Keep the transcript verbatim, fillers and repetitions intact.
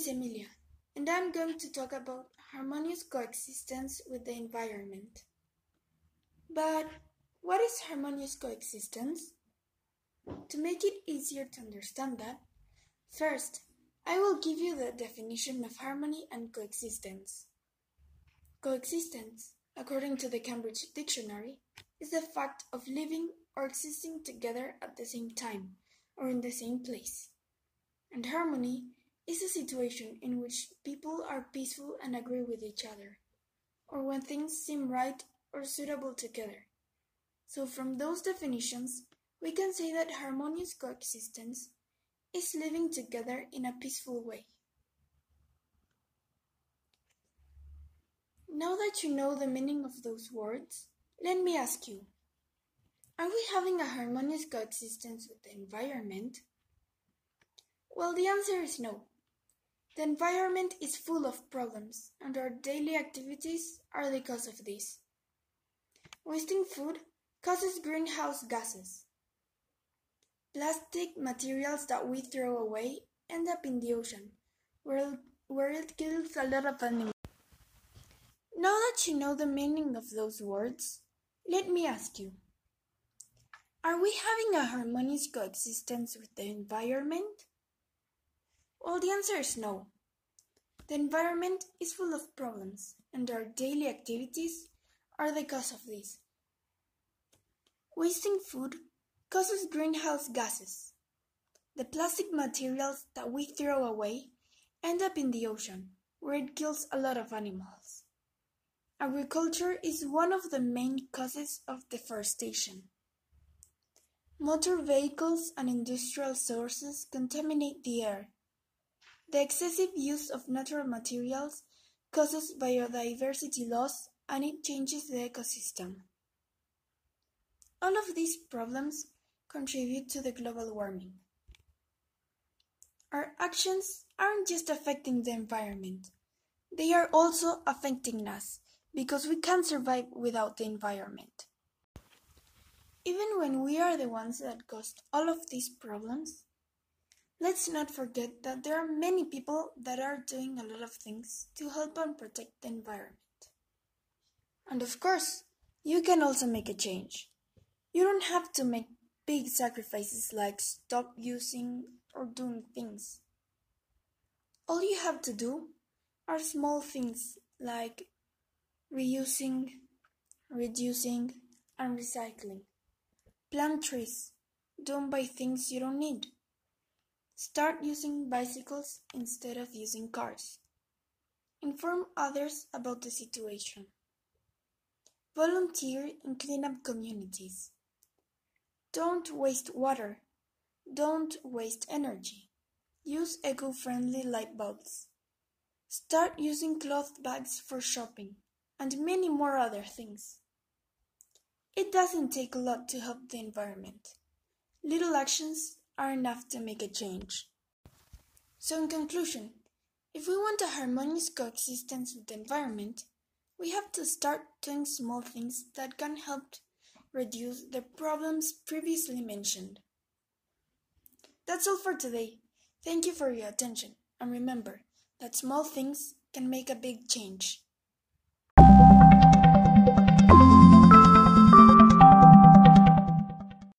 is Emilia, and I'm going to talk about harmonious coexistence with the environment. But what is harmonious coexistence? To make it easier to understand that, first, I will give you the definition of harmony and coexistence. Coexistence, according to the Cambridge Dictionary, is the fact of living or existing together at the same time or in the same place. And harmony is a situation in which people are peaceful and agree with each other, or when things seem right or suitable together. So from those definitions, we can say that harmonious coexistence is living together in a peaceful way. Now that you know the meaning of those words, let me ask you, are we having a harmonious coexistence with the environment? Well, the answer is no. The environment is full of problems, and our daily activities are the cause of this. Wasting food causes greenhouse gases. Plastic materials that we throw away end up in the ocean, where, where it kills a lot of animals. Now that you know the meaning of those words, let me ask you, are we having a harmonious coexistence with the environment? Well, the answer is no. The environment is full of problems, and our daily activities are the cause of this. Wasting food causes greenhouse gases. The plastic materials that we throw away end up in the ocean, where it kills a lot of animals. Agriculture is one of the main causes of deforestation. Motor vehicles and industrial sources contaminate the air. The excessive use of natural materials causes biodiversity loss, and it changes the ecosystem. All of these problems contribute to the global warming. Our actions aren't just affecting the environment. They are also affecting us, because we can't survive without the environment. Even when we are the ones that caused all of these problems, let's not forget that there are many people that are doing a lot of things to help and protect the environment. And of course, you can also make a change. You don't have to make big sacrifices like stop using or doing things. All you have to do are small things like reusing, reducing, and recycling. Plant trees. Don't buy things you don't need. Start using bicycles instead of using cars. Inform others about the situation. Volunteer in cleanup communities. Don't waste water. Don't waste energy. Use eco-friendly light bulbs. Start using cloth bags for shopping, and many more other things. It doesn't take a lot to help the environment. Little actions are enough to make a change. So in conclusion, if we want a harmonious coexistence with the environment, we have to start doing small things that can help reduce the problems previously mentioned. That's all for today. Thank you for your attention, and remember that small things can make a big change.